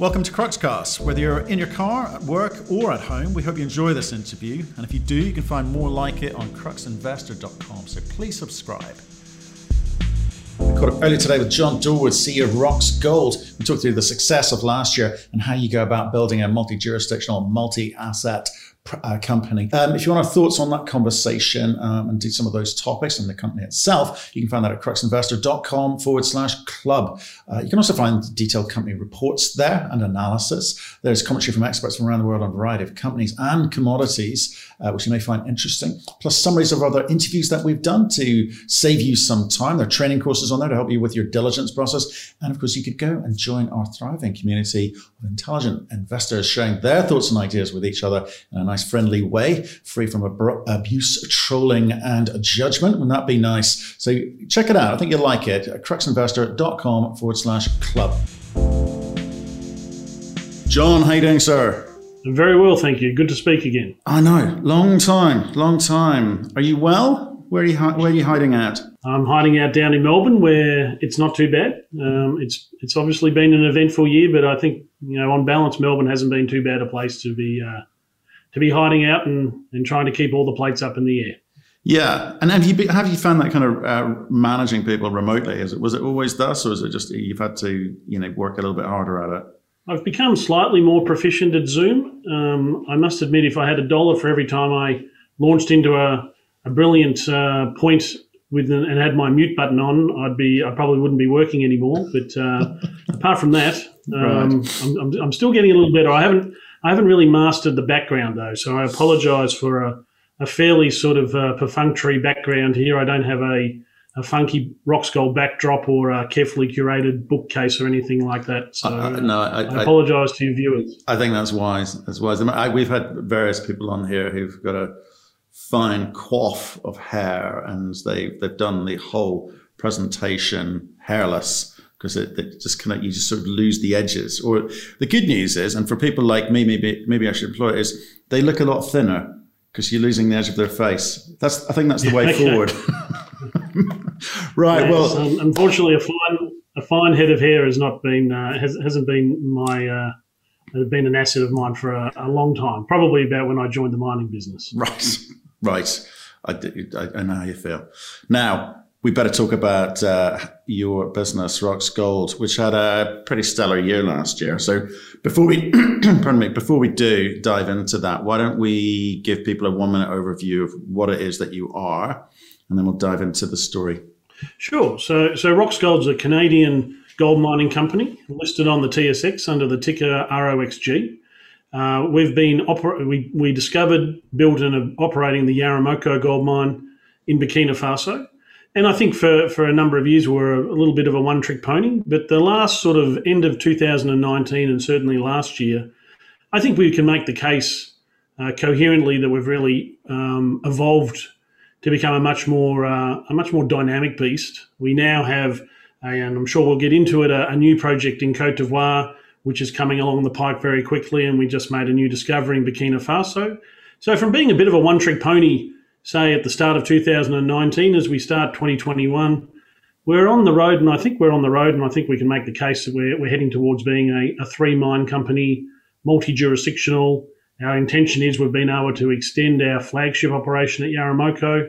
Welcome to Cruxcast. Whether you're in your car, at work or at home, we hope you enjoy this interview. And if you do, you can find more like it on cruxinvestor.com, so please subscribe. I caught up earlier today with John Dolewood, CEO of Rox Gold. We talked through the success of last year and how you go about building a multi-jurisdictional, multi-asset company. If you want our thoughts on that conversation and do some of those topics and the company itself, you can find that at cruxinvestor.com/club. You can also find detailed company reports there and analysis. There's commentary from experts from around the world on a variety of companies and commodities, which you may find interesting, plus summaries of other interviews that we've done to save you some time. There are training courses on there to help you with your diligence process. And of course, you could go and join our thriving community of intelligent investors sharing their thoughts and ideas with each other in a nice friendly way, free from abuse, trolling and judgment. Wouldn't that be nice? So check it out. I think you'll like it. cruxinvestor.com/club. John, how you doing, sir? Very well, thank you. Good to speak again. I know. Long time. Are you well? Where are you hiding out? I'm hiding out down in Melbourne, where it's not too bad. It's obviously been an eventful year, but I think, you know, on balance, Melbourne hasn't been too bad a place to be hiding out and trying to keep all the plates up in the air. Yeah, and have you found that kind of managing people remotely? Was it always thus, or is it just you've had to, you know, work a little bit harder at it? I've become slightly more proficient at Zoom. I must admit, if I had $1 for every time I launched into a brilliant point with and had my mute button on, I probably wouldn't be working anymore. But apart from that, right. I'm still getting a little better. I haven't really mastered the background, though, so I apologise for a fairly sort of perfunctory background here. I don't have a funky Roxgold backdrop or a carefully curated bookcase or anything like that. So I apologise to your viewers. I think that's wise. We've had various people on here who've got a fine coif of hair, and they've done the whole presentation hairless, because it just kind of, you just sort of lose the edges. Or the good news is, and for people like me, maybe I should employ it, is they look a lot thinner because you're losing the edge of their face. I think that's the way forward. Right. Yes, well, unfortunately, a fine head of hair has not been hasn't been my. Has been an asset of mine for a long time, probably about when I joined the mining business. Right. I know how you feel. Now, we better talk about your business, Rox Gold, which had a pretty stellar year last year. So before we do dive into that, why don't we give people a 1-minute overview of what it is that you are, and then we'll dive into the story. Sure. So Rox Gold's a Canadian gold mining company listed on the TSX under the ticker ROXG. We discovered, built and operating the Yaramoko gold mine in Burkina Faso. And I think for a number of years we were a little bit of a one-trick pony. But the last sort of end of 2019 and certainly last year, I think we can make the case coherently that we've really evolved to become a much more dynamic beast. We now have, and I'm sure we'll get into it, a new project in Côte d'Ivoire, which is coming along the pike very quickly, and we just made a new discovery in Burkina Faso. So from being a bit of a one-trick pony, say, at the start of 2019, as we start 2021, we're on the road, and I think we can make the case that we're heading towards being a three-mine company, multi-jurisdictional. Our intention is we've been able to extend our flagship operation at Yaramoko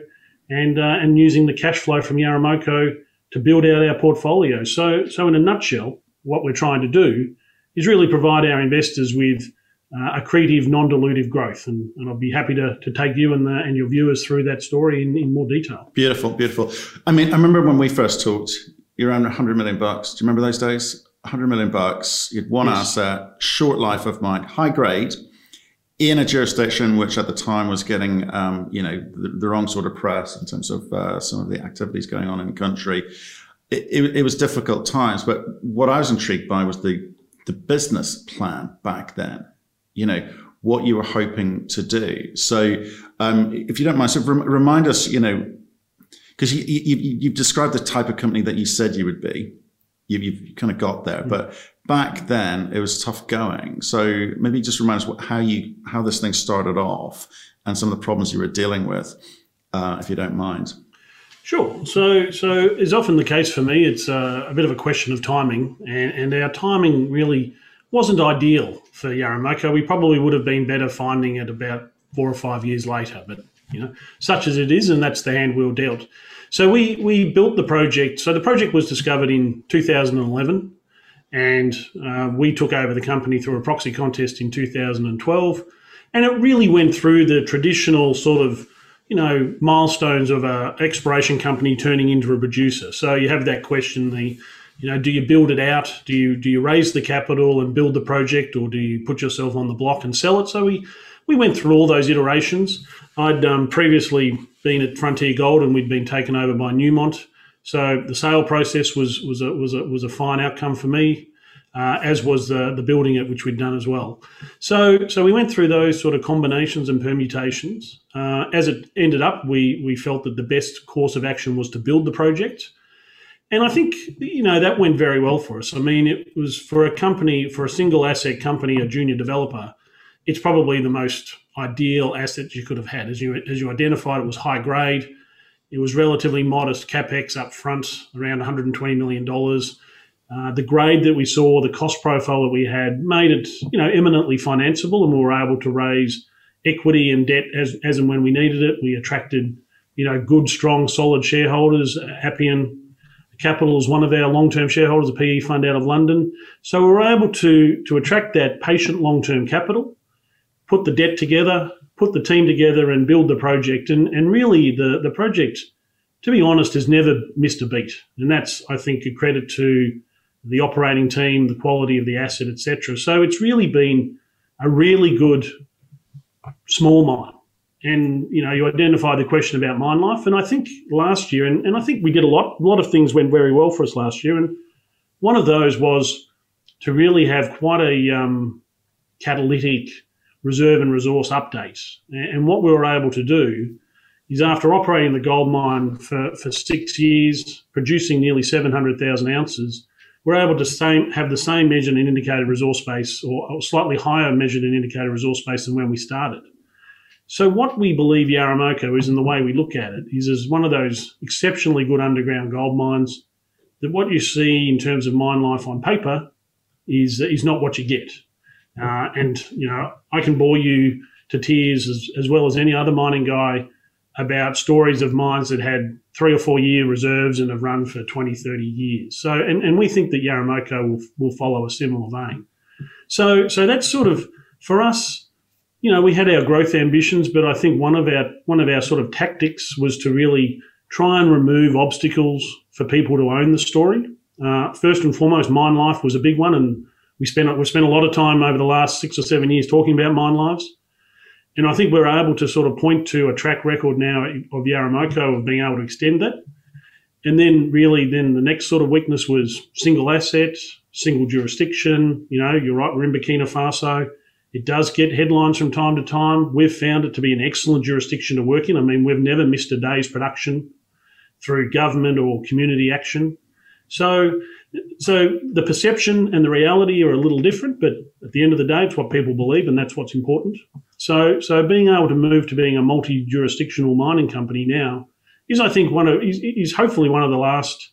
and using the cash flow from Yaramoko to build out our portfolio. So in a nutshell, what we're trying to do is really provide our investors with accretive, non-dilutive growth. And I'll be happy to take you and your viewers through that story in more detail. Beautiful. I mean, I remember when we first talked, you're around $100 million. Do you remember those days? $100 million. You'd one asset, short life of mine, high grade, in a jurisdiction which at the time was getting, the wrong sort of press in terms of some of the activities going on in the country. It was difficult times, but what I was intrigued by was the business plan back then. You know, what you were hoping to do. So if you don't mind, so remind us, you know, because you've described the type of company that you said you would be. You've kind of got there, but back then it was tough going. So maybe just remind us how this thing started off and some of the problems you were dealing with, if you don't mind. Sure. So is often the case for me, it's a bit of a question of timing, and our timing really wasn't ideal for Yaramoko. We probably would have been better finding it about 4 or 5 years later, but you know, such as it is, and that's the hand we were dealt. So we built the project. So the project was discovered in 2011, and we took over the company through a proxy contest in 2012, and it really went through the traditional sort of, you know, milestones of an exploration company turning into a producer. So you have that question, the, you know, do you build it out? Do you raise the capital and build the project, or do you put yourself on the block and sell it? So we went through all those iterations. I'd previously been at Frontier Gold, and we'd been taken over by Newmont. So the sale process was a fine outcome for me, as was the building at which we'd done as well. So we went through those sort of combinations and permutations. As it ended up, we felt that the best course of action was to build the project. And I think, you know, that went very well for us. I mean, it was for a company, for a single asset company, a junior developer, it's probably the most ideal asset you could have had. As you identified, it was high grade. It was relatively modest CapEx up front, around $120 million. The grade that we saw, the cost profile that we had, made it, you know, eminently financeable, and we were able to raise equity and debt as and when we needed it. We attracted, you know, good, strong, solid shareholders. Appian Capital is one of our long-term shareholders, a PE fund out of London. So we were able to attract that patient long-term capital, put the debt together, put the team together, and build the project. And really the project, to be honest, has never missed a beat. And that's, I think, a credit to the operating team, the quality of the asset, et cetera. So it's really been a really good small mine. And, you know, you identify the question about mine life. And I think last year, and I think we did a lot of things went very well for us last year. And one of those was to really have quite a catalytic reserve and resource update. And what we were able to do is, after operating the gold mine for 6 years, producing nearly 700,000 ounces, we're able to have the same measured and indicated resource base, or slightly higher measured and indicated resource base than when we started. So what we believe Yaramoko is, and the way we look at it, is as one of those exceptionally good underground gold mines, that what you see in terms of mine life on paper is not what you get. And, you know, I can bore you to tears as well as any other mining guy about stories of mines that had 3 or 4 year reserves and have run for 20, 30 years. So, and we think that Yaramoko will follow a similar vein. So that's sort of, for us, you know, we had our growth ambitions, but I think one of our sort of tactics was to really try and remove obstacles for people to own the story. First and foremost, mine life was a big one, and we spent a lot of time over the last 6 or 7 years talking about mine lives. And I think we're able to sort of point to a track record now of Yaramoko of being able to extend that. And then really, then the next sort of weakness was single asset, single jurisdiction. You know, you're right, we're in Burkina Faso. It does get headlines from time to time. We've found it to be an excellent jurisdiction to work in. I mean, we've never missed a day's production through government or community action. So the perception and the reality are a little different, but at the end of the day, it's what people believe, and that's what's important. So being able to move to being a multi-jurisdictional mining company now is, I think, is hopefully one of the last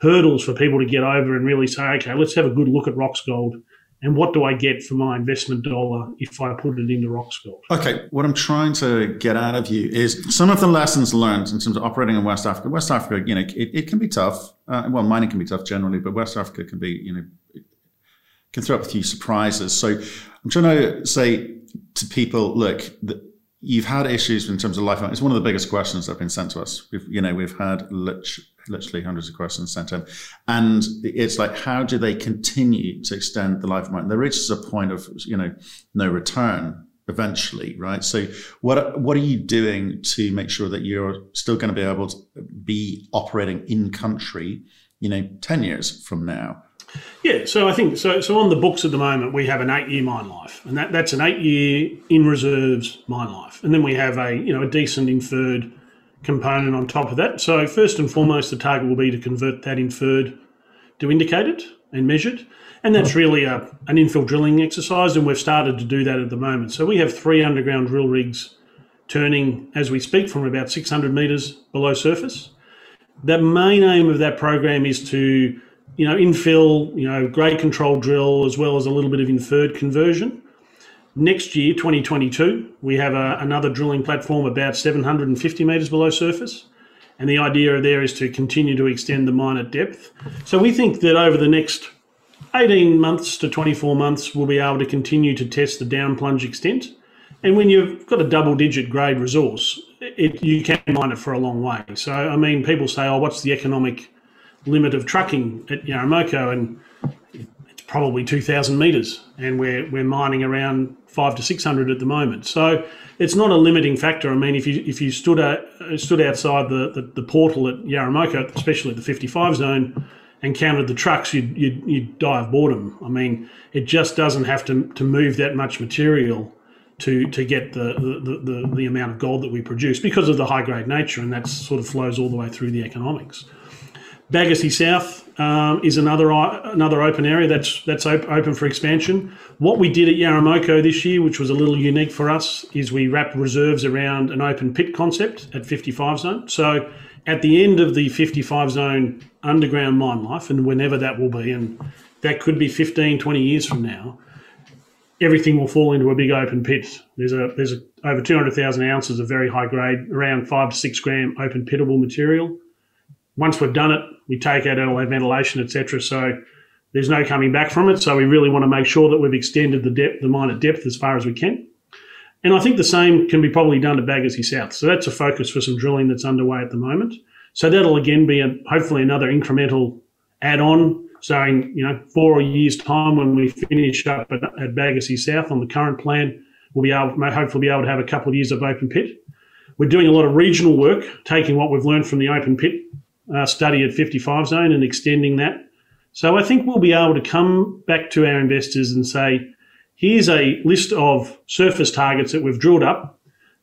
hurdles for people to get over and really say, okay, let's have a good look at Roxgold. And what do I get for my investment dollar if I put it into Roxgold? Okay, what I'm trying to get out of you is some of the lessons learned in terms of operating in West Africa. West Africa, you know, it can be tough. Well, mining can be tough generally, but West Africa can be, you know, it can throw up a few surprises. So I'm trying to say to people, look, you've had issues in terms of life. It's one of the biggest questions that have been sent to us. We've had literally hundreds of questions sent in. And it's like, how do they continue to extend the life of mine? There reaches a point of, you know, no return eventually, right? So what are you doing to make sure that you're still going to be able to be operating in country, you know, 10 years from now? Yeah, so I think, so on the books at the moment, we have an 8-year mine life, and that's an 8-year in reserves mine life. And then we have a, you know, a decent inferred component on top of that. So first and foremost, the target will be to convert that inferred to indicated and measured. And that's really an infill drilling exercise, and we've started to do that at the moment. So we have 3 underground drill rigs turning, as we speak, from about 600 metres below surface. The main aim of that program is to infill, grade control drill, as well as a little bit of inferred conversion. Next year, 2022, we have another drilling platform about 750 metres below surface. And the idea there is to continue to extend the mine at depth. So we think that over the next 18 months to 24 months, we'll be able to continue to test the down plunge extent. And when you've got a double-digit grade resource, you can mine it for a long way. So, I mean, people say, oh, what's the economic limit of trucking at Yaramoko? And it's probably 2,000 metres, and we're mining around 500 to 600 at the moment. So it's not a limiting factor. I mean, if you stood outside the portal at Yaramoko, especially the 55 zone, and counted the trucks, you'd die of boredom. I mean, it just doesn't have to move that much material to get the amount of gold that we produce because of the high grade nature, and that sort of flows all the way through the economics. Bagassi South is another open area that's open for expansion. What we did at Yaramoko this year, which was a little unique for us, is we wrapped reserves around an open pit concept at 55 zone. So at the end of the 55 zone underground mine life, and whenever that will be, and that could be 15, 20 years from now, everything will fall into a big open pit. There's over 200,000 ounces of very high grade, around 5 to 6 gram open pittable material. Once we've done it, we take out all our ventilation, etc. So there's no coming back from it. So we really want to make sure that we've extended the mine at depth as far as we can. And I think the same can be probably done to Bagassi South. So that's a focus for some drilling that's underway at the moment. So that'll again be hopefully another incremental add-on. So in 4 years' time, when we finish up at Bagassi South on the current plan, we'll be able, hopefully be able to have a couple of years of open pit. We're doing a lot of regional work, taking what we've learned from the open pit study at 55 zone and extending that. So I think we'll be able to come back to our investors and say, here's a list of surface targets that we've drilled up,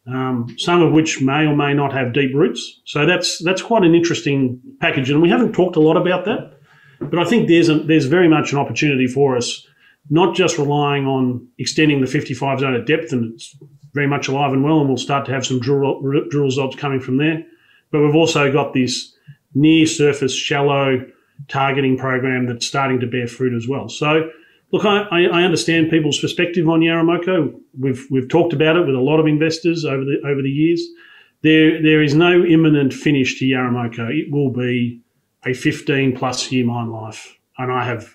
some of which may or may not have deep roots. So that's quite an interesting package, and we haven't talked a lot about that, but I think there's very much an opportunity for us, not just relying on extending the 55 zone at depth, and it's very much alive and well, and we'll start to have some drill results coming from there, but we've also got this near-surface, shallow targeting program that's starting to bear fruit as well. So, look, I understand people's perspective on Yaramoko. We've talked about it with a lot of investors over the years. There is no imminent finish to Yaramoko. It will be a 15-plus year mine life, and I have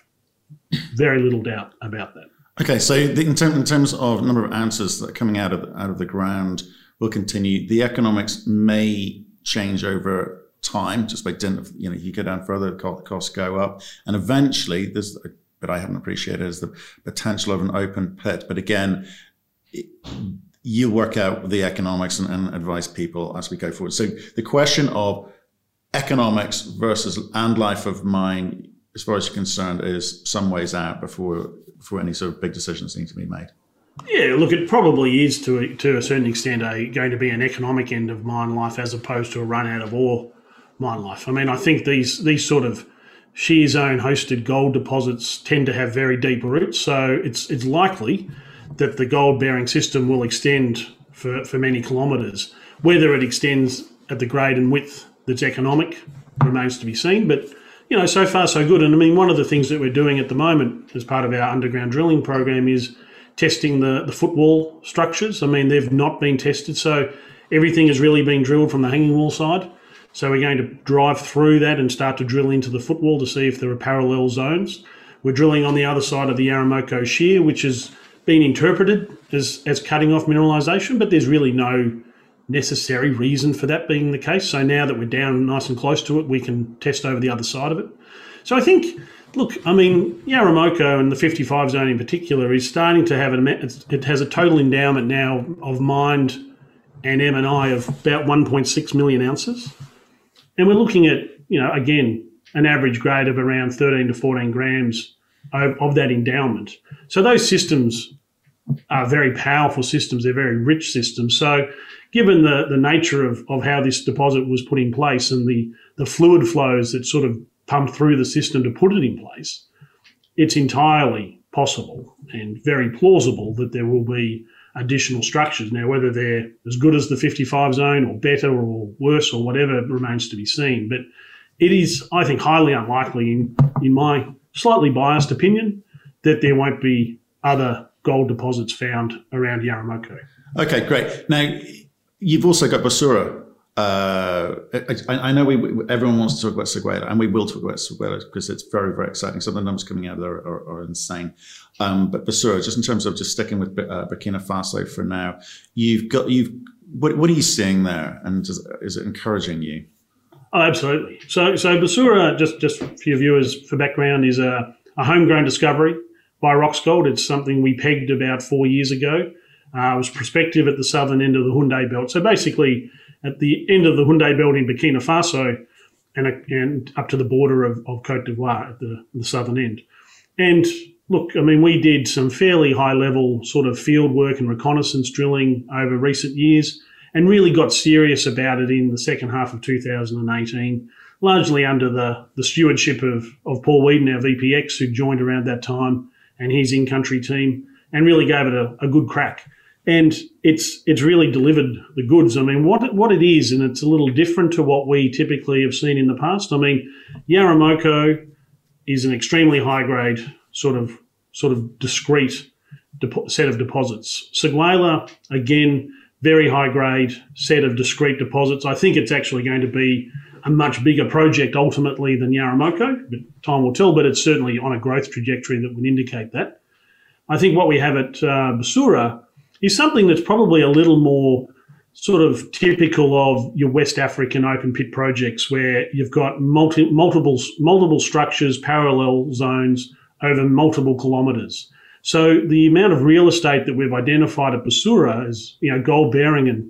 very little doubt about that. Okay, so in terms of number of ounces that are coming out of the ground will continue. The economics may change over time, just by dint of, you go down further, costs go up, and eventually there's, but I haven't appreciated, is the potential of an open pit. But again, you work out the economics and advise people as we go forward. So the question of economics versus and life of mine, as far as you're concerned, is some ways out before any sort of big decisions need to be made. Yeah, look, it probably is to a certain extent going to be an economic end of mine life as opposed to a run out of ore mine life. I mean, I think these sort of shear zone hosted gold deposits tend to have very deep roots, so it's likely that the gold bearing system will extend for many kilometres. Whether it extends at the grade and width that's economic remains to be seen, but so far so good. And I mean, one of the things that we're doing at the moment as part of our underground drilling program is testing the footwall structures. I mean, they've not been tested, so everything has really been drilled from the hanging wall side. So we're going to drive through that and start to drill into the footwall to see if there are parallel zones. We're drilling on the other side of the Yaramoko shear, which has been interpreted as cutting off mineralisation, but there's really no necessary reason for that being the case. So now that we're down nice and close to it, we can test over the other side of it. So I think, look, I mean, Yaramoko and the 55 zone in particular is starting to have it has a total endowment now of mined and M&I of about 1.6 million ounces. And we're looking at, again, an average grade of around 13 to 14 grams of that endowment. So those systems are very powerful systems. They're very rich systems. So given the nature of how this deposit was put in place and the fluid flows that sort of pump through the system to put it in place, it's entirely possible and very plausible that there will be additional structures. Now, whether they're as good as the 55 zone or better or worse or whatever remains to be seen, but it is, I think, highly unlikely, in my slightly biased opinion, that there won't be other gold deposits found around Yaramoko. Okay, great. Now, you've also got Basura. I know everyone wants to talk about Seguela, and we will talk about Seguela because it's very, very exciting. Some of the numbers coming out of there are insane. But Basura, just in terms of just sticking with Burkina Faso for now, what are you seeing there, and is it encouraging you? Oh, absolutely. So Basura, just for your viewers, for background, is a homegrown discovery by Roxgold. It's something we pegged about 4 years ago. It was prospective at the southern end of the Hyundai Belt. So basically, at the end of the Hyundai Belt in Burkina Faso and up to the border of Côte d'Ivoire at the southern end. And look, I mean, we did some fairly high-level sort of field work and reconnaissance drilling over recent years and really got serious about it in the second half of 2018, largely under the stewardship of Paul Weedon, our VPX, who joined around that time, and his in-country team, and really gave it a good crack. And it's really delivered the goods. I mean, what it is, and it's a little different to what we typically have seen in the past. I mean, Yaramoko is an extremely high-grade sort of discrete set of deposits. Seguela, again, very high-grade set of discrete deposits. I think it's actually going to be a much bigger project ultimately than Yaramoko, but time will tell, but it's certainly on a growth trajectory that would indicate that. I think what we have at Basura is something that's probably a little more sort of typical of your West African open pit projects, where you've got multiple structures, parallel zones over multiple kilometres. So the amount of real estate that we've identified at Basura is, you know, gold bearing and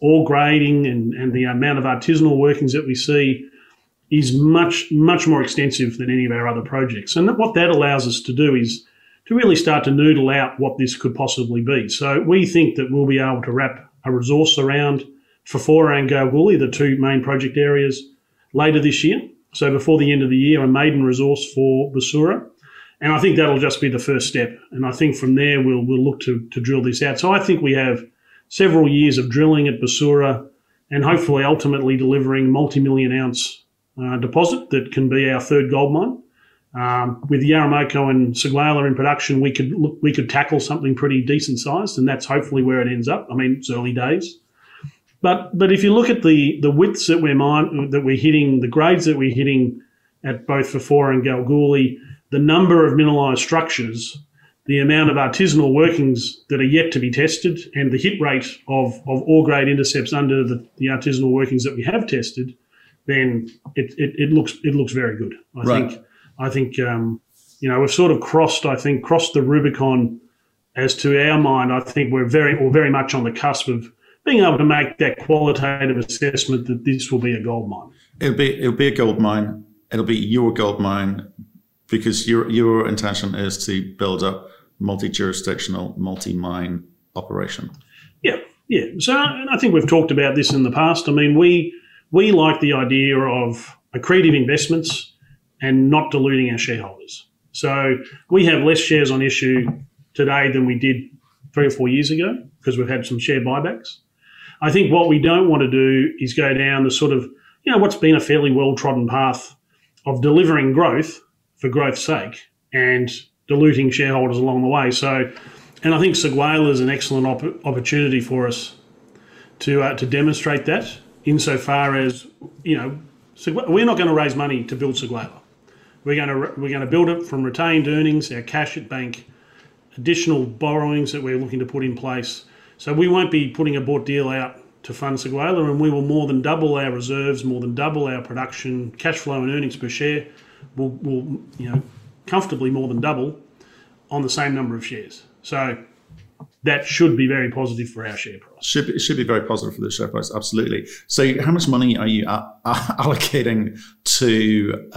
ore grading and the amount of artisanal workings that we see is much, much more extensive than any of our other projects. And what that allows us to do is to really start to noodle out what this could possibly be. So we think that we'll be able to wrap a resource around Fofora and Galgouli, the two main project areas, later this year. So before the end of the year, a maiden resource for Basura. And I think that'll just be the first step. And I think from there we'll look to drill this out. So I think we have several years of drilling at Basura and hopefully ultimately delivering multi-million ounce deposit that can be our third gold mine. With Yaramoko and Seguela in production, we could tackle something pretty decent sized, and that's hopefully where it ends up. I mean, it's early days, but if you look at the widths that we're hitting, the grades that we're hitting at both Fofora and Galgouli, the number of mineralized structures, the amount of artisanal workings that are yet to be tested, and the hit rate of ore grade intercepts under the artisanal workings that we have tested, then it looks very good. I think you know, we've sort of crossed the Rubicon as to our mind. I think we're very much on the cusp of being able to make that qualitative assessment that this will be a gold mine. It'll be a gold mine. It'll be your gold mine, because your intention is to build up multi-jurisdictional, multi-mine operation. Yeah. So, and I think we've talked about this in the past. I mean, we like the idea of accretive investments and not diluting our shareholders. So we have less shares on issue today than we did 3 or 4 years ago, because we've had some share buybacks. I think what we don't want to do is go down the sort of, you know, what's been a fairly well-trodden path of delivering growth for growth's sake and diluting shareholders along the way. So, and I think Seguela is an excellent opportunity for us to demonstrate that, insofar as, you know, we're not going to raise money to build Seguela. We're going to build it from retained earnings, our cash at bank, additional borrowings that we're looking to put in place. So we won't be putting a bought deal out to fund Seguela, and we will more than double our reserves, more than double our production, cash flow and earnings per share. We'll you know, comfortably more than double on the same number of shares. So that should be very positive for our share price. Should be very positive for the share price, absolutely. So how much money are you allocating to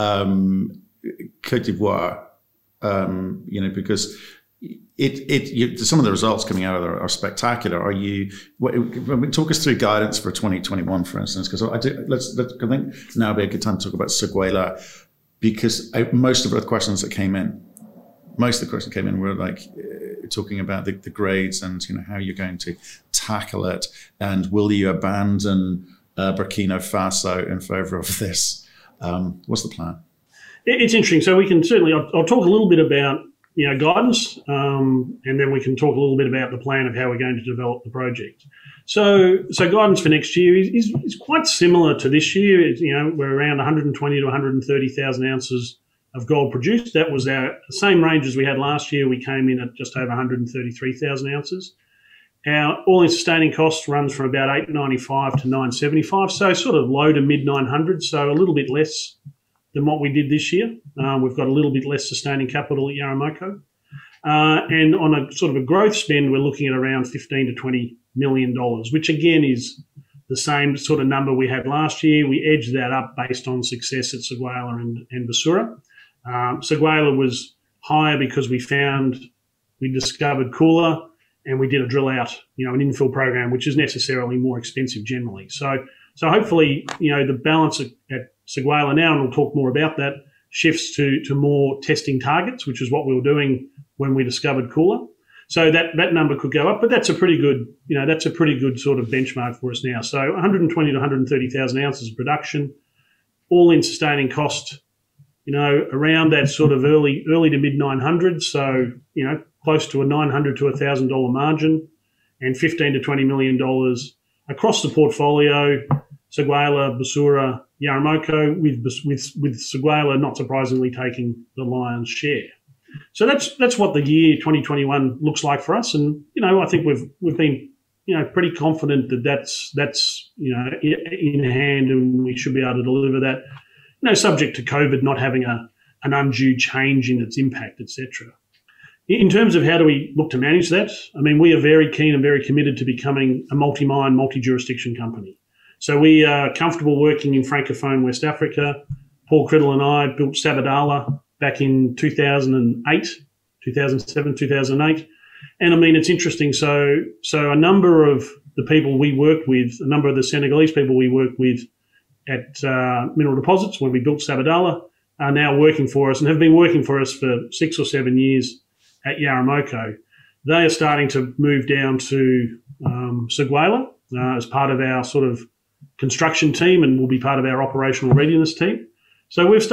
Côte d'Ivoire? You know, because some of the results coming out of there are spectacular. Talk us through guidance for 2021, for instance, because I think now would be a good time to talk about Seguela, because most of the questions that came in were like talking about the grades and, you know, how you're going to tackle it, and will you abandon Burkina Faso in favor of this? What's the plan? It's interesting. So we can certainly, I'll talk a little bit about, guidance, and then we can talk a little bit about the plan of how we're going to develop the project. So guidance for next year is quite similar to this year. We're around 120 to 130,000 ounces of gold produced. That was our same range as we had last year. We came in at just over 133,000 ounces. Our all-in sustaining cost runs from about 895 to 975, so sort of low to mid 900, so a little bit less than what we did this year. We've got a little bit less sustaining capital at Yaramoko. And on a sort of a growth spend, we're looking at around $15 to $20 million, which again is the same sort of number we had last year. We edged that up based on success at Seguela and Basura. Seguela was higher because we discovered Koula, and we did a drill out, an infill program, which is necessarily more expensive generally. So hopefully, the balance at Seguela now, and we'll talk more about that, shifts to more testing targets, which is what we were doing when we discovered Koula. So that number could go up, but that's a pretty good, that's a pretty good sort of benchmark for us now. So 120 to 130,000 ounces of production, all in sustaining cost, around that sort of early to mid 900s. So, close to a $900 to $1,000 margin, and $15 to $20 million across the portfolio, Seguela, Basura, Yaramoko, with Seguela not surprisingly taking the lion's share. So that's what the year 2021 looks like for us, and I think we've been pretty confident that's in hand, and we should be able to deliver that, subject to COVID not having an undue change in its impact, etc. In terms of how do we look to manage that, we are very keen and very committed to becoming a multi-mine, multi-jurisdiction company. So we are comfortable working in Francophone West Africa. Paul Criddle and I built Sabodala back in 2007, 2008. And it's interesting. So a number of the people we worked with, a number of the Senegalese people we worked with at mineral deposits when we built Sabodala are now working for us and have been working for us for 6 or 7 years. At Yaramoko, they are starting to move down to Seguela as part of our sort of construction team, and will be part of our operational readiness team. So we've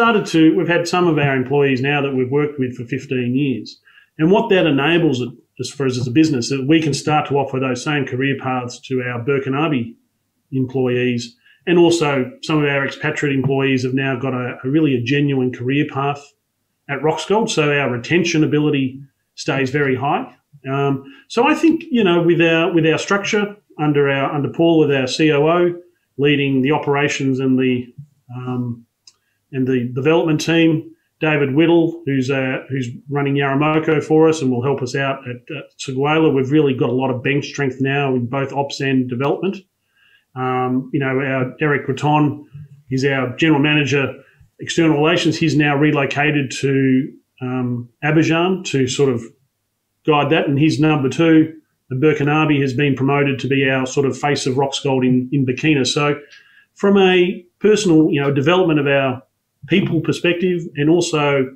had some of our employees now that we've worked with for 15 years. And what that enables it, just for us as a business, that we can start to offer those same career paths to our Burkinabé employees, and also some of our expatriate employees have now got a really genuine career path at Roxgold. So our retention ability stays very high. So I think, with our structure under Paul, with our COO leading the operations and the development team, David Whittle, who's running Yaramoko for us and will help us out at Seguela, we've really got a lot of bench strength now in both ops and development. Our Eric Raton is our general manager, external relations. He's now relocated to Abidjan to sort of guide that, and he's number two. The Burkinabé has been promoted to be our sort of face of Roxgold in Burkina. So from a personal, development of our people perspective, and also,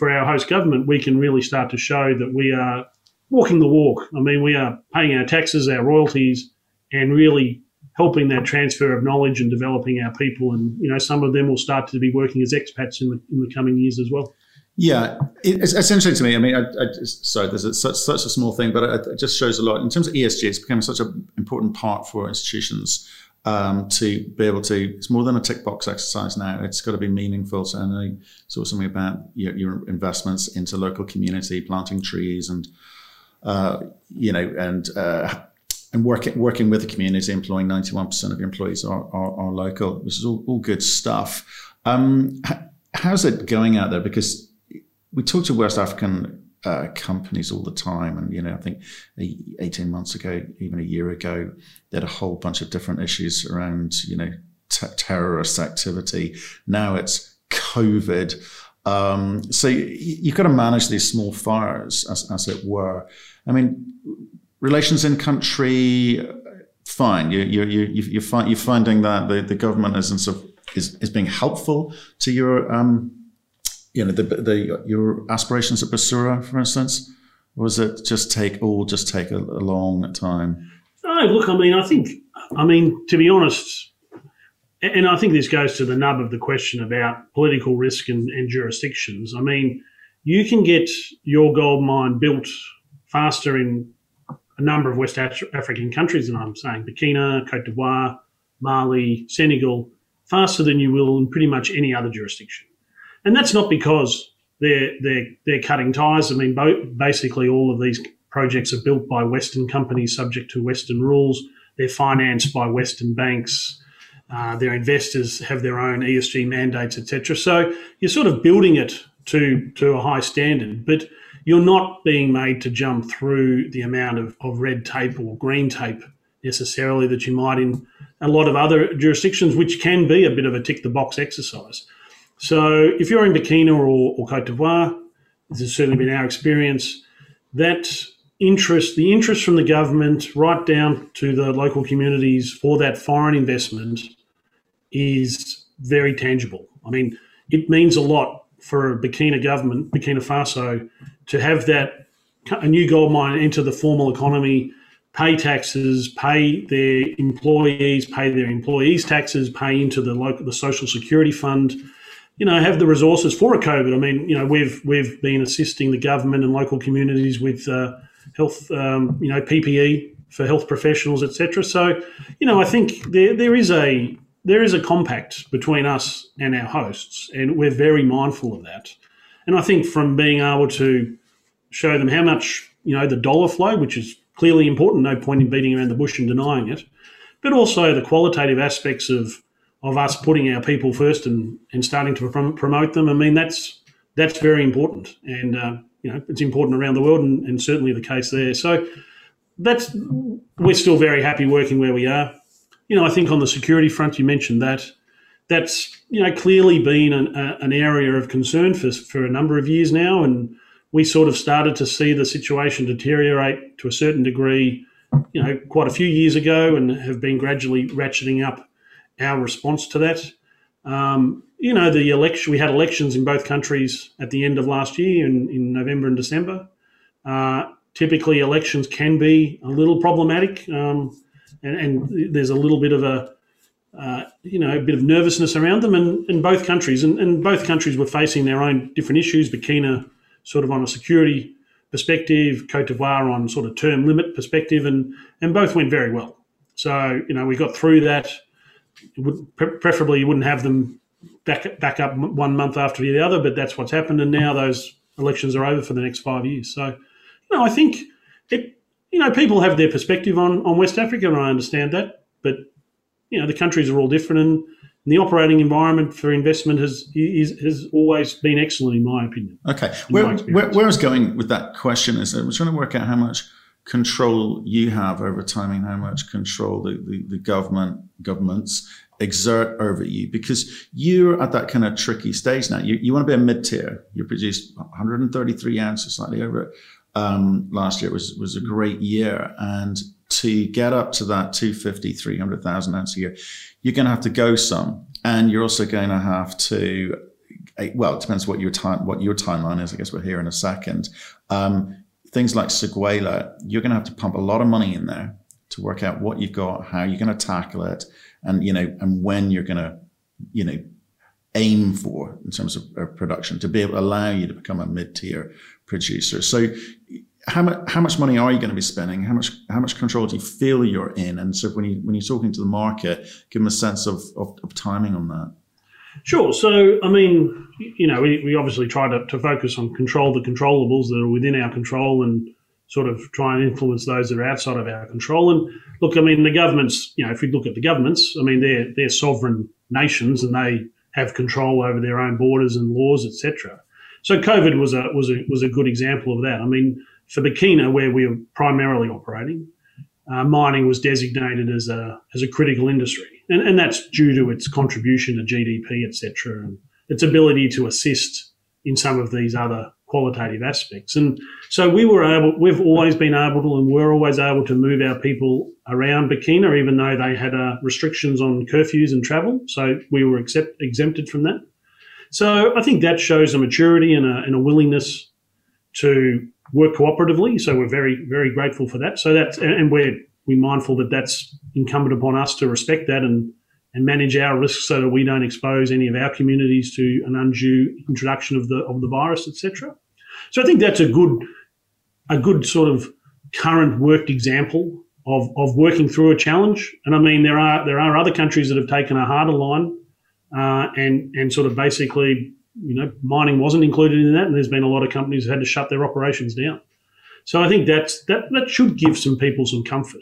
for our host government, we can really start to show that we are walking the walk. We are paying our taxes, our royalties, and really helping that transfer of knowledge and developing our people. And, some of them will start to be working as expats in the coming years as well. Yeah, it's interesting to me. There's such a small thing, but it just shows a lot. In terms of ESG, it's becoming such an important part for institutions to be able to, it's more than a tick box exercise now. It's got to be meaningful. So I know you saw something about your investments into local community, planting trees and working with the community, employing 91% of your employees are local, which is all good stuff. How's it going out there? Because we talk to West African companies all the time, and I think 18 months ago, even a year ago, they had a whole bunch of different issues around terrorist activity. Now it's COVID, so you've got to manage these small fires, as it were. Relations in country, fine. You're finding that the government is being helpful to your your aspirations at Basura, for instance, or does it just take a long time? Oh, look, I think to be honest, And I think this goes to the nub of the question about political risk and jurisdictions. I mean, you can get your gold mine built faster in a number of West African countries, and I'm saying Burkina, Côte d'Ivoire, Mali, Senegal, faster than you will in pretty much any other jurisdiction. And that's not because they're cutting ties. I mean, basically all of these projects are built by Western companies subject to Western rules. They're financed by Western banks. Their investors have their own ESG mandates, etc. So you're sort of building it to a high standard, but you're not being made to jump through the amount of red tape or green tape necessarily that you might in a lot of other jurisdictions, which can be a bit of a tick-the-box exercise. So if you're in Burkina or Côte d'Ivoire, this has certainly been our experience, that interest, the interest from the government right down to the local communities for that foreign investment is very tangible. I mean, it means a lot for a Burkina government, Burkina Faso, to have that a new gold mine enter the formal economy, pay taxes, pay their employees, pay their employees' taxes, pay into the social security fund, you know, have the resources for a COVID. I mean, you know, we've been assisting the government and local communities with health, you know, PPE for health professionals, etc. So, you know, I think there is a compact between us and our hosts, and we're very mindful of that. And I think from being able to show them how much, you know, the dollar flow, which is clearly important, no point in beating around the bush and denying it, but also the qualitative aspects of us putting our people first and starting to promote them. I mean, that's very important. And, you know, it's important around the world and certainly the case there. So we're still very happy working where we are. You know, I think on the security front, you mentioned that's, you know, clearly been an area of concern for a number of years now. And we sort of started to see the situation deteriorate to a certain degree, you know, quite a few years ago, and have been gradually ratcheting up our response to that. You know, we had elections in both countries at the end of last year in November and December. Typically elections can be a little problematic, and there's a little bit of a bit of nervousness around them in both countries. And both countries were facing their own different issues, Burkina sort of on a security perspective, Côte d'Ivoire on sort of term limit perspective, and both went very well. So, you know, we got through that. Preferably you wouldn't have them back up one month after the other, but that's what's happened, and now those elections are over for the next 5 years. So, you know, I think people have their perspective on West Africa, and I understand that, but, you know, the countries are all different, and the operating environment for investment has always been excellent, in my opinion. Okay. Where I was going with that question is I was trying to work out how much control you have over timing, how much control the governments exert over you, because you're at that kind of tricky stage now. You want to be a mid-tier. You produced 133 ounces, slightly over it. Last year was a great year, and to get up to that 250, 300,000 ounce a year, you're going to have to go some, and you're also going to have to, well, it depends what your timeline is. I guess we're here in a second. Things like Seguela, you're going to have to pump a lot of money in there to work out what you've got, how you're going to tackle it, and, you know, and when you're going to, you know, aim for in terms of production to be able to allow you to become a mid-tier producer. So how much money are you going to be spending? How much control do you feel you're in? And so when you're talking to the market, give them a sense of timing on that. Sure. So, I mean, you know, we obviously try to focus on control the controllables that are within our control, and sort of try and influence those that are outside of our control. And look, I mean, the governments, you know, if we look at the governments, I mean, they're sovereign nations, and they have control over their own borders and laws, etc. So COVID was a good example of that. I mean, for Burkina, where we were primarily operating, mining was designated as a critical industry, and that's due to its contribution to GDP, etc., and its ability to assist in some of these other qualitative aspects. And so we're always able to move our people around Burkina, even though they had restrictions on curfews and travel. So we were exempted from that. So I think that shows a maturity and a willingness to work cooperatively. So we're very, very grateful for that. So that's, and we're mindful that that's incumbent upon us to respect that and and manage our risks so that we don't expose any of our communities to an undue introduction of the virus, etc. So I think that's a good sort of current worked example of working through a challenge. And I mean, there are other countries that have taken a harder line, and sort of basically, you know, mining wasn't included in that, and there's been a lot of companies that had to shut their operations down. So I think that should give some people some comfort.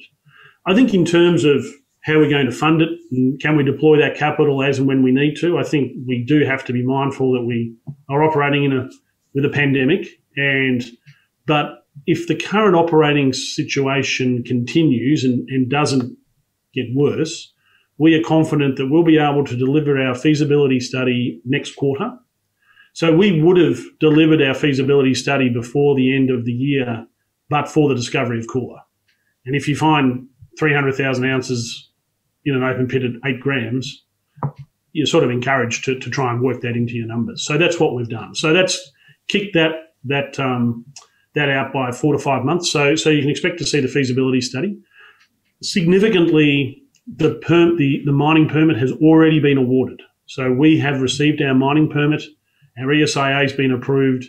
I think in terms of how we're going to fund it and can we deploy that capital as and when we need to, I think we do have to be mindful that we are operating with a pandemic, but if the current operating situation continues and doesn't get worse, we are confident that we'll be able to deliver our feasibility study next quarter. So we would have delivered our feasibility study before the end of the year, but for the discovery of Koula. And if you find 300,000 ounces in an open pit at 8 grams, you're sort of encouraged to try and work that into your numbers. So that's what we've done. So that's kicked that out by 4 to 5 months. So you can expect to see the feasibility study. Significantly, the mining permit has already been awarded. So we have received our mining permit. Our ESIA has been approved,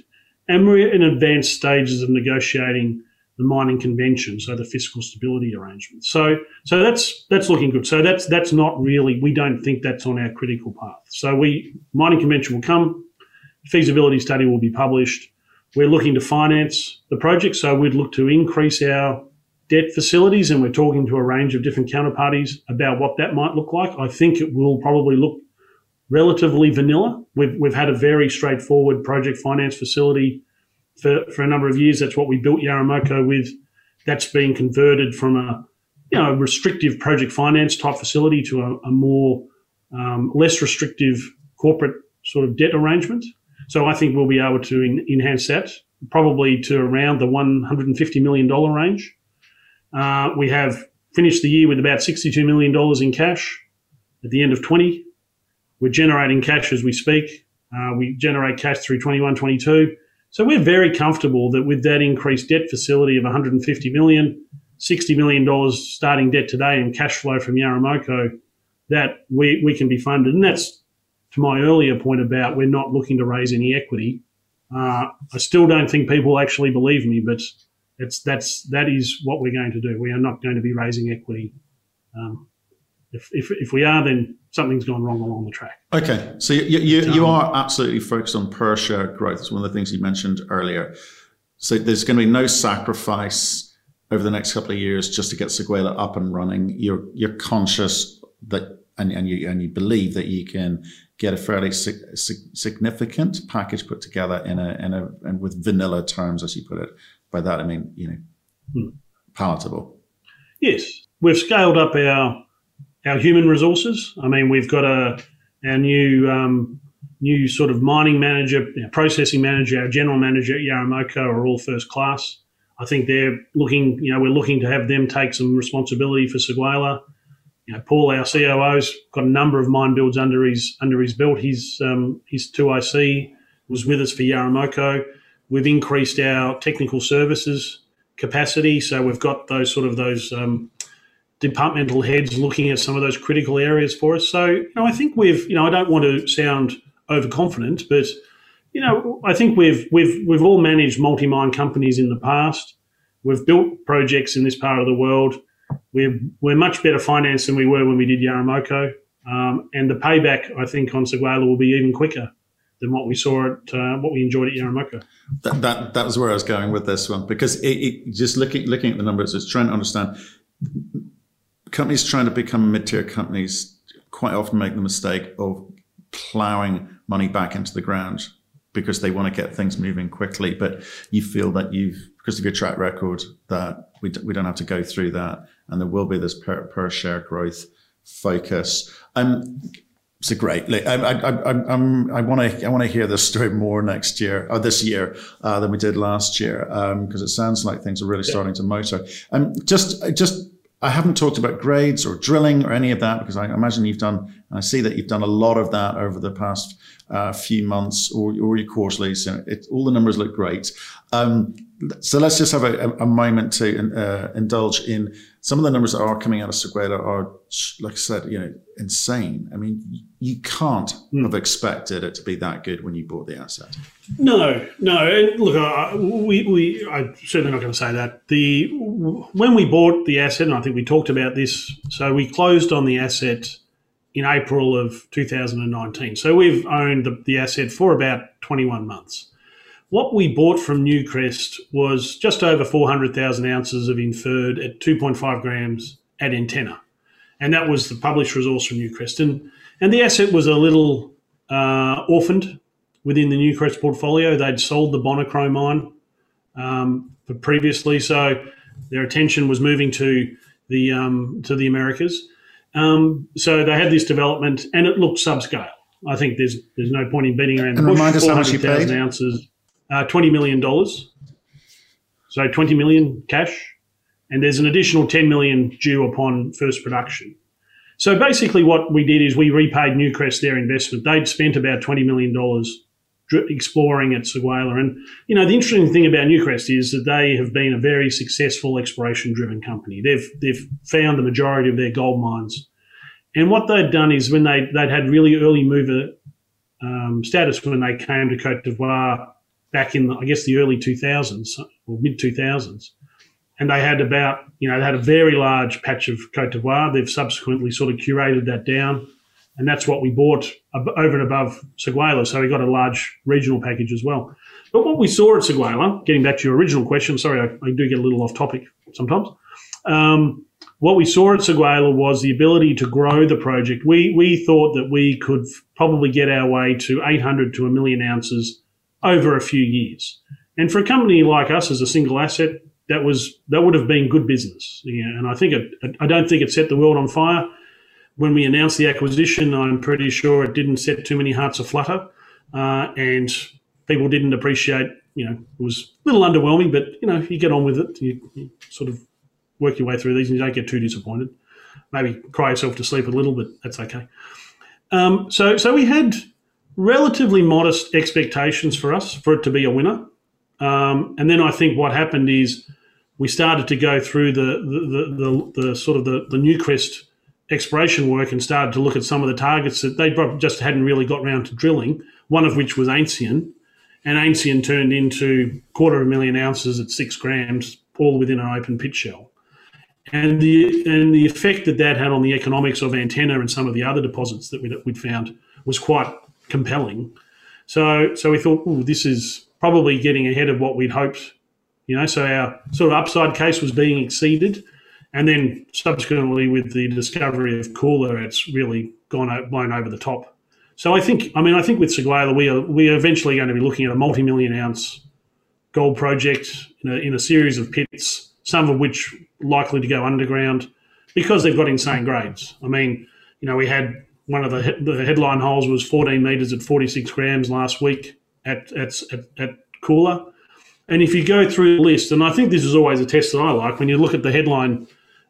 and we're in advanced stages of negotiating the mining convention, so the fiscal stability arrangement. So that's looking good. So that's not really, we don't think that's on our critical path. So mining convention will come, feasibility study will be published. We're looking to finance the project, so we'd look to increase our debt facilities, and we're talking to a range of different counterparties about what that might look like. I think it will probably look relatively vanilla. We've had a very straightforward project finance facility for a number of years. That's what we built Yaramoko with. That's been converted from a restrictive project finance type facility to a more less restrictive corporate sort of debt arrangement. So I think we'll be able to enhance that probably to around the $150 million range. We have finished the year with about $62 million in cash at the end of 2020. We're generating cash as we speak. We generate cash through 21, 22. So we're very comfortable that with that increased debt facility of $150 million, $60 million starting debt today and cash flow from Yaramoko, that we can be funded. And that's to my earlier point about we're not looking to raise any equity. I still don't think people actually believe me, but that is what we're going to do. We are not going to be raising equity. If we are, then something's gone wrong along the track. Okay, so you are absolutely focused on per share growth. It's one of the things you mentioned earlier. So there's going to be no sacrifice over the next couple of years just to get Seguela up and running. You're conscious that, and you believe that you can get a fairly significant package put together and with vanilla terms, as you put it. By that I mean palatable. Yes, we've scaled up our human resources. I mean, we've got our new sort of mining manager, our processing manager, our general manager at Yaramoko are all first class. I think they're looking, we're looking to have them take some responsibility for Seguela. Paul, our COO's got a number of mine builds under his belt. His 2IC was with us for Yaramoko. We've increased our technical services capacity, so we've got those departmental heads looking at some of those critical areas for us. So, I think I don't want to sound overconfident, but, I think we've all managed multi-mine companies in the past. We've built projects in this part of the world. We're much better financed than we were when we did Yaramoko. And the payback, I think, on Seguela will be even quicker than what we saw what we enjoyed at Yaramoko. That was where I was going with this one, because it just looking at the numbers, it's trying to understand. Companies trying to become mid-tier companies quite often make the mistake of plowing money back into the ground because they want to get things moving quickly. But you feel that because of your track record, that we don't have to go through that, and there will be this per share growth focus. So great. I want to hear this story more next year or this year than we did last year, because it sounds like things are really starting to motor. I haven't talked about grades or drilling or any of that, because I imagine you've done I see that you've done a lot of that over the past few months or your quarterly. So all the numbers look great. So let's just have a moment to indulge in some of the numbers that are coming out of Seguela are, like I said, insane. I mean, you can't have expected it to be that good when you bought the asset. No. And look, I'm certainly not going to say that. When we bought the asset, and I think we talked about this, so we closed on the asset in April of 2019. So we've owned the asset for about 21 months. What we bought from Newcrest was just over 400,000 ounces of inferred at 2.5 grams at Antenna. And that was the published resource from Newcrest. And the asset was a little orphaned within the Newcrest portfolio. They'd sold the Bonacrome mine previously, so their attention was moving to the Americas. So they had this development, and it looked subscale. I think there's no point in beating around the bush. 400,000 ounces. $20 million. So $20 million cash. And there's an additional $10 million due upon first production. So basically what we did is we repaid Newcrest their investment. They'd spent about $20 million exploring at Seguela. And, the interesting thing about Newcrest is that they have been a very successful exploration-driven company. They've found the majority of their gold mines. And what they'd done is when they'd had really early mover status when they came to Côte d'Ivoire, back in, the early 2000s or mid-2000s. And they had they had a very large patch of Côte d'Ivoire. They've subsequently sort of curated that down, and that's what we bought over and above Seguela. So we got a large regional package as well. But what we saw at Seguela, getting back to your original question, sorry, I do get a little off topic sometimes. What we saw at Seguela was the ability to grow the project. We thought that we could probably get our way to 800 to 1 million ounces over a few years. And for a company like us as a single asset, that would have been good business. And I think I don't think it set the world on fire. When we announced the acquisition, I'm pretty sure it didn't set too many hearts aflutter, and people didn't appreciate, it was a little underwhelming, but, you get on with it. You sort of work your way through these and you don't get too disappointed. Maybe cry yourself to sleep a little, but that's okay. So we had relatively modest expectations for it to be a winner. And then I think what happened is we started to go through the Newcrest exploration work and started to look at some of the targets that they probably just hadn't really got round to drilling, one of which was Ainsian. And Ainsian turned into 250,000 ounces at 6 grams, all within an open pit shell. And the effect that had on the economics of Antenna and some of the other deposits that we'd found was quite compelling. So we thought, this is probably getting ahead of what we'd hoped, So our sort of upside case was being exceeded. And then subsequently with the discovery of Koula, it's really blown over the top. So I think with Seguela, we are eventually going to be looking at a multi-million ounce gold project in a series of pits, some of which likely to go underground because they've got insane grades. I mean, we had one of the headline holes was 14 metres at 46 grams last week at Koula. And if you go through the list, and I think this is always a test that I like, when you look at the headline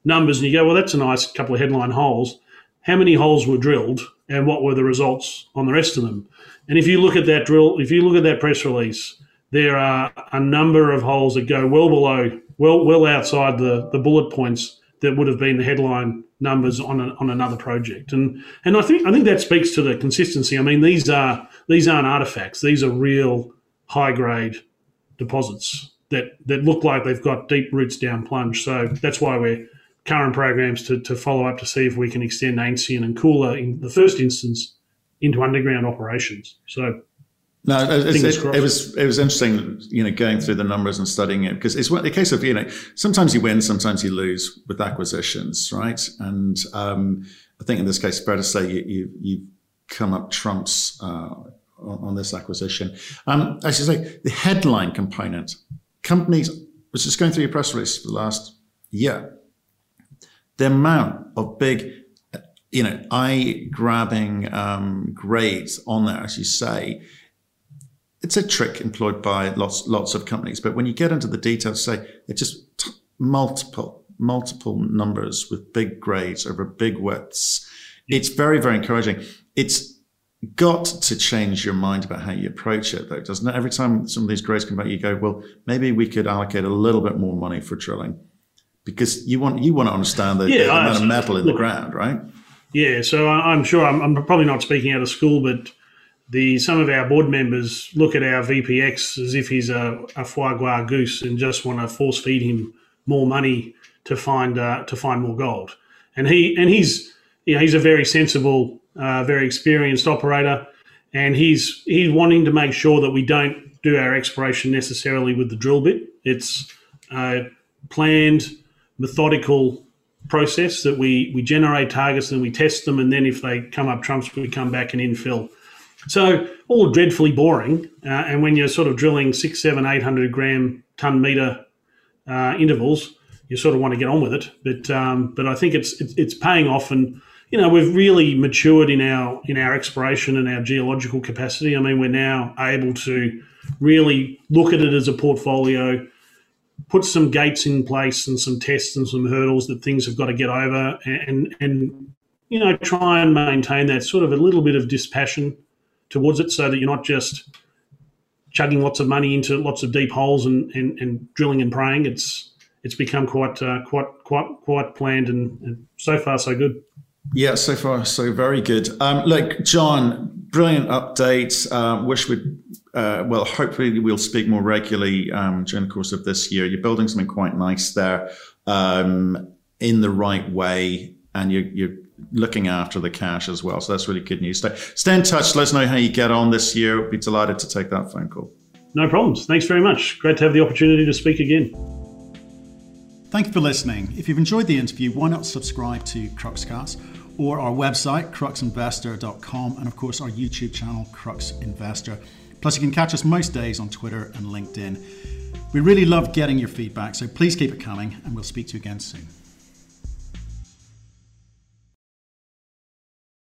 numbers and you go, well, that's a nice couple of headline holes, how many holes were drilled and what were the results on the rest of them? And if you look at that press release, there are a number of holes that go well outside the bullet points that would have been the headline numbers on another project, and I think that speaks to the consistency. I mean, these aren't artifacts; these are real high grade deposits that look like they've got deep roots down plunge. So that's why we're current programs to follow up to see if we can extend Ainsian and Koula in the first instance into underground operations. So. No, it was interesting, going through the numbers and studying it, because it's a case of, sometimes you win, sometimes you lose with acquisitions, right? And I think in this case, better to say you come up trumps on this acquisition. I should say the headline component, companies, was just going through your press release for the last year, the amount of big, eye-grabbing grades on there, as you say. It's a trick employed by lots of companies, but when you get into the details, say it's just multiple numbers with big grades over big widths. It's very, very encouraging. It's got to change your mind about how you approach it, though, doesn't it? Every time some of these grades come back, you go, well, maybe we could allocate a little bit more money for drilling, because you want to understand the amount of metal in the ground, right? Yeah, so I'm sure I'm probably not speaking out of school, but some of our board members look at our VPX as if he's a foie gras goose and just want to force feed him more money to find more gold. And he's a very sensible, very experienced operator, and he's wanting to make sure that we don't do our exploration necessarily with the drill bit. It's a planned, methodical process that we generate targets and we test them, and then if they come up trumps, we come back and infill. So all dreadfully boring, and when you're sort of drilling 600, 700, 800 gram ton meter intervals, you sort of want to get on with it. But I think it's paying off, and you know, we've really matured in our exploration and our geological capacity. I mean, we're now able to really look at it as a portfolio, put some gates in place and some tests and some hurdles that things have got to get over, and you know, try and maintain that sort of a little bit of dispassion towards it, so that you're not just chugging lots of money into lots of deep holes and drilling and praying. It's become quite planned, and so far so good. Yeah, so far so very good. Look, John, brilliant update. Wish we'd well, hopefully we'll speak more regularly during the course of this year. You're building something quite nice there, in the right way, and you're looking after the cash as well. So that's really good news. Stay in touch. Let us know how you get on this year. We'll be delighted to take that phone call. No problems. Thanks very much. Great to have the opportunity to speak again. Thank you for listening. If you've enjoyed the interview, why not subscribe to Cruxcast, or our website, cruxinvestor.com, and of course our YouTube channel, Crux Investor. Plus, you can catch us most days on Twitter and LinkedIn. We really love getting your feedback, so please keep it coming, and we'll speak to you again soon.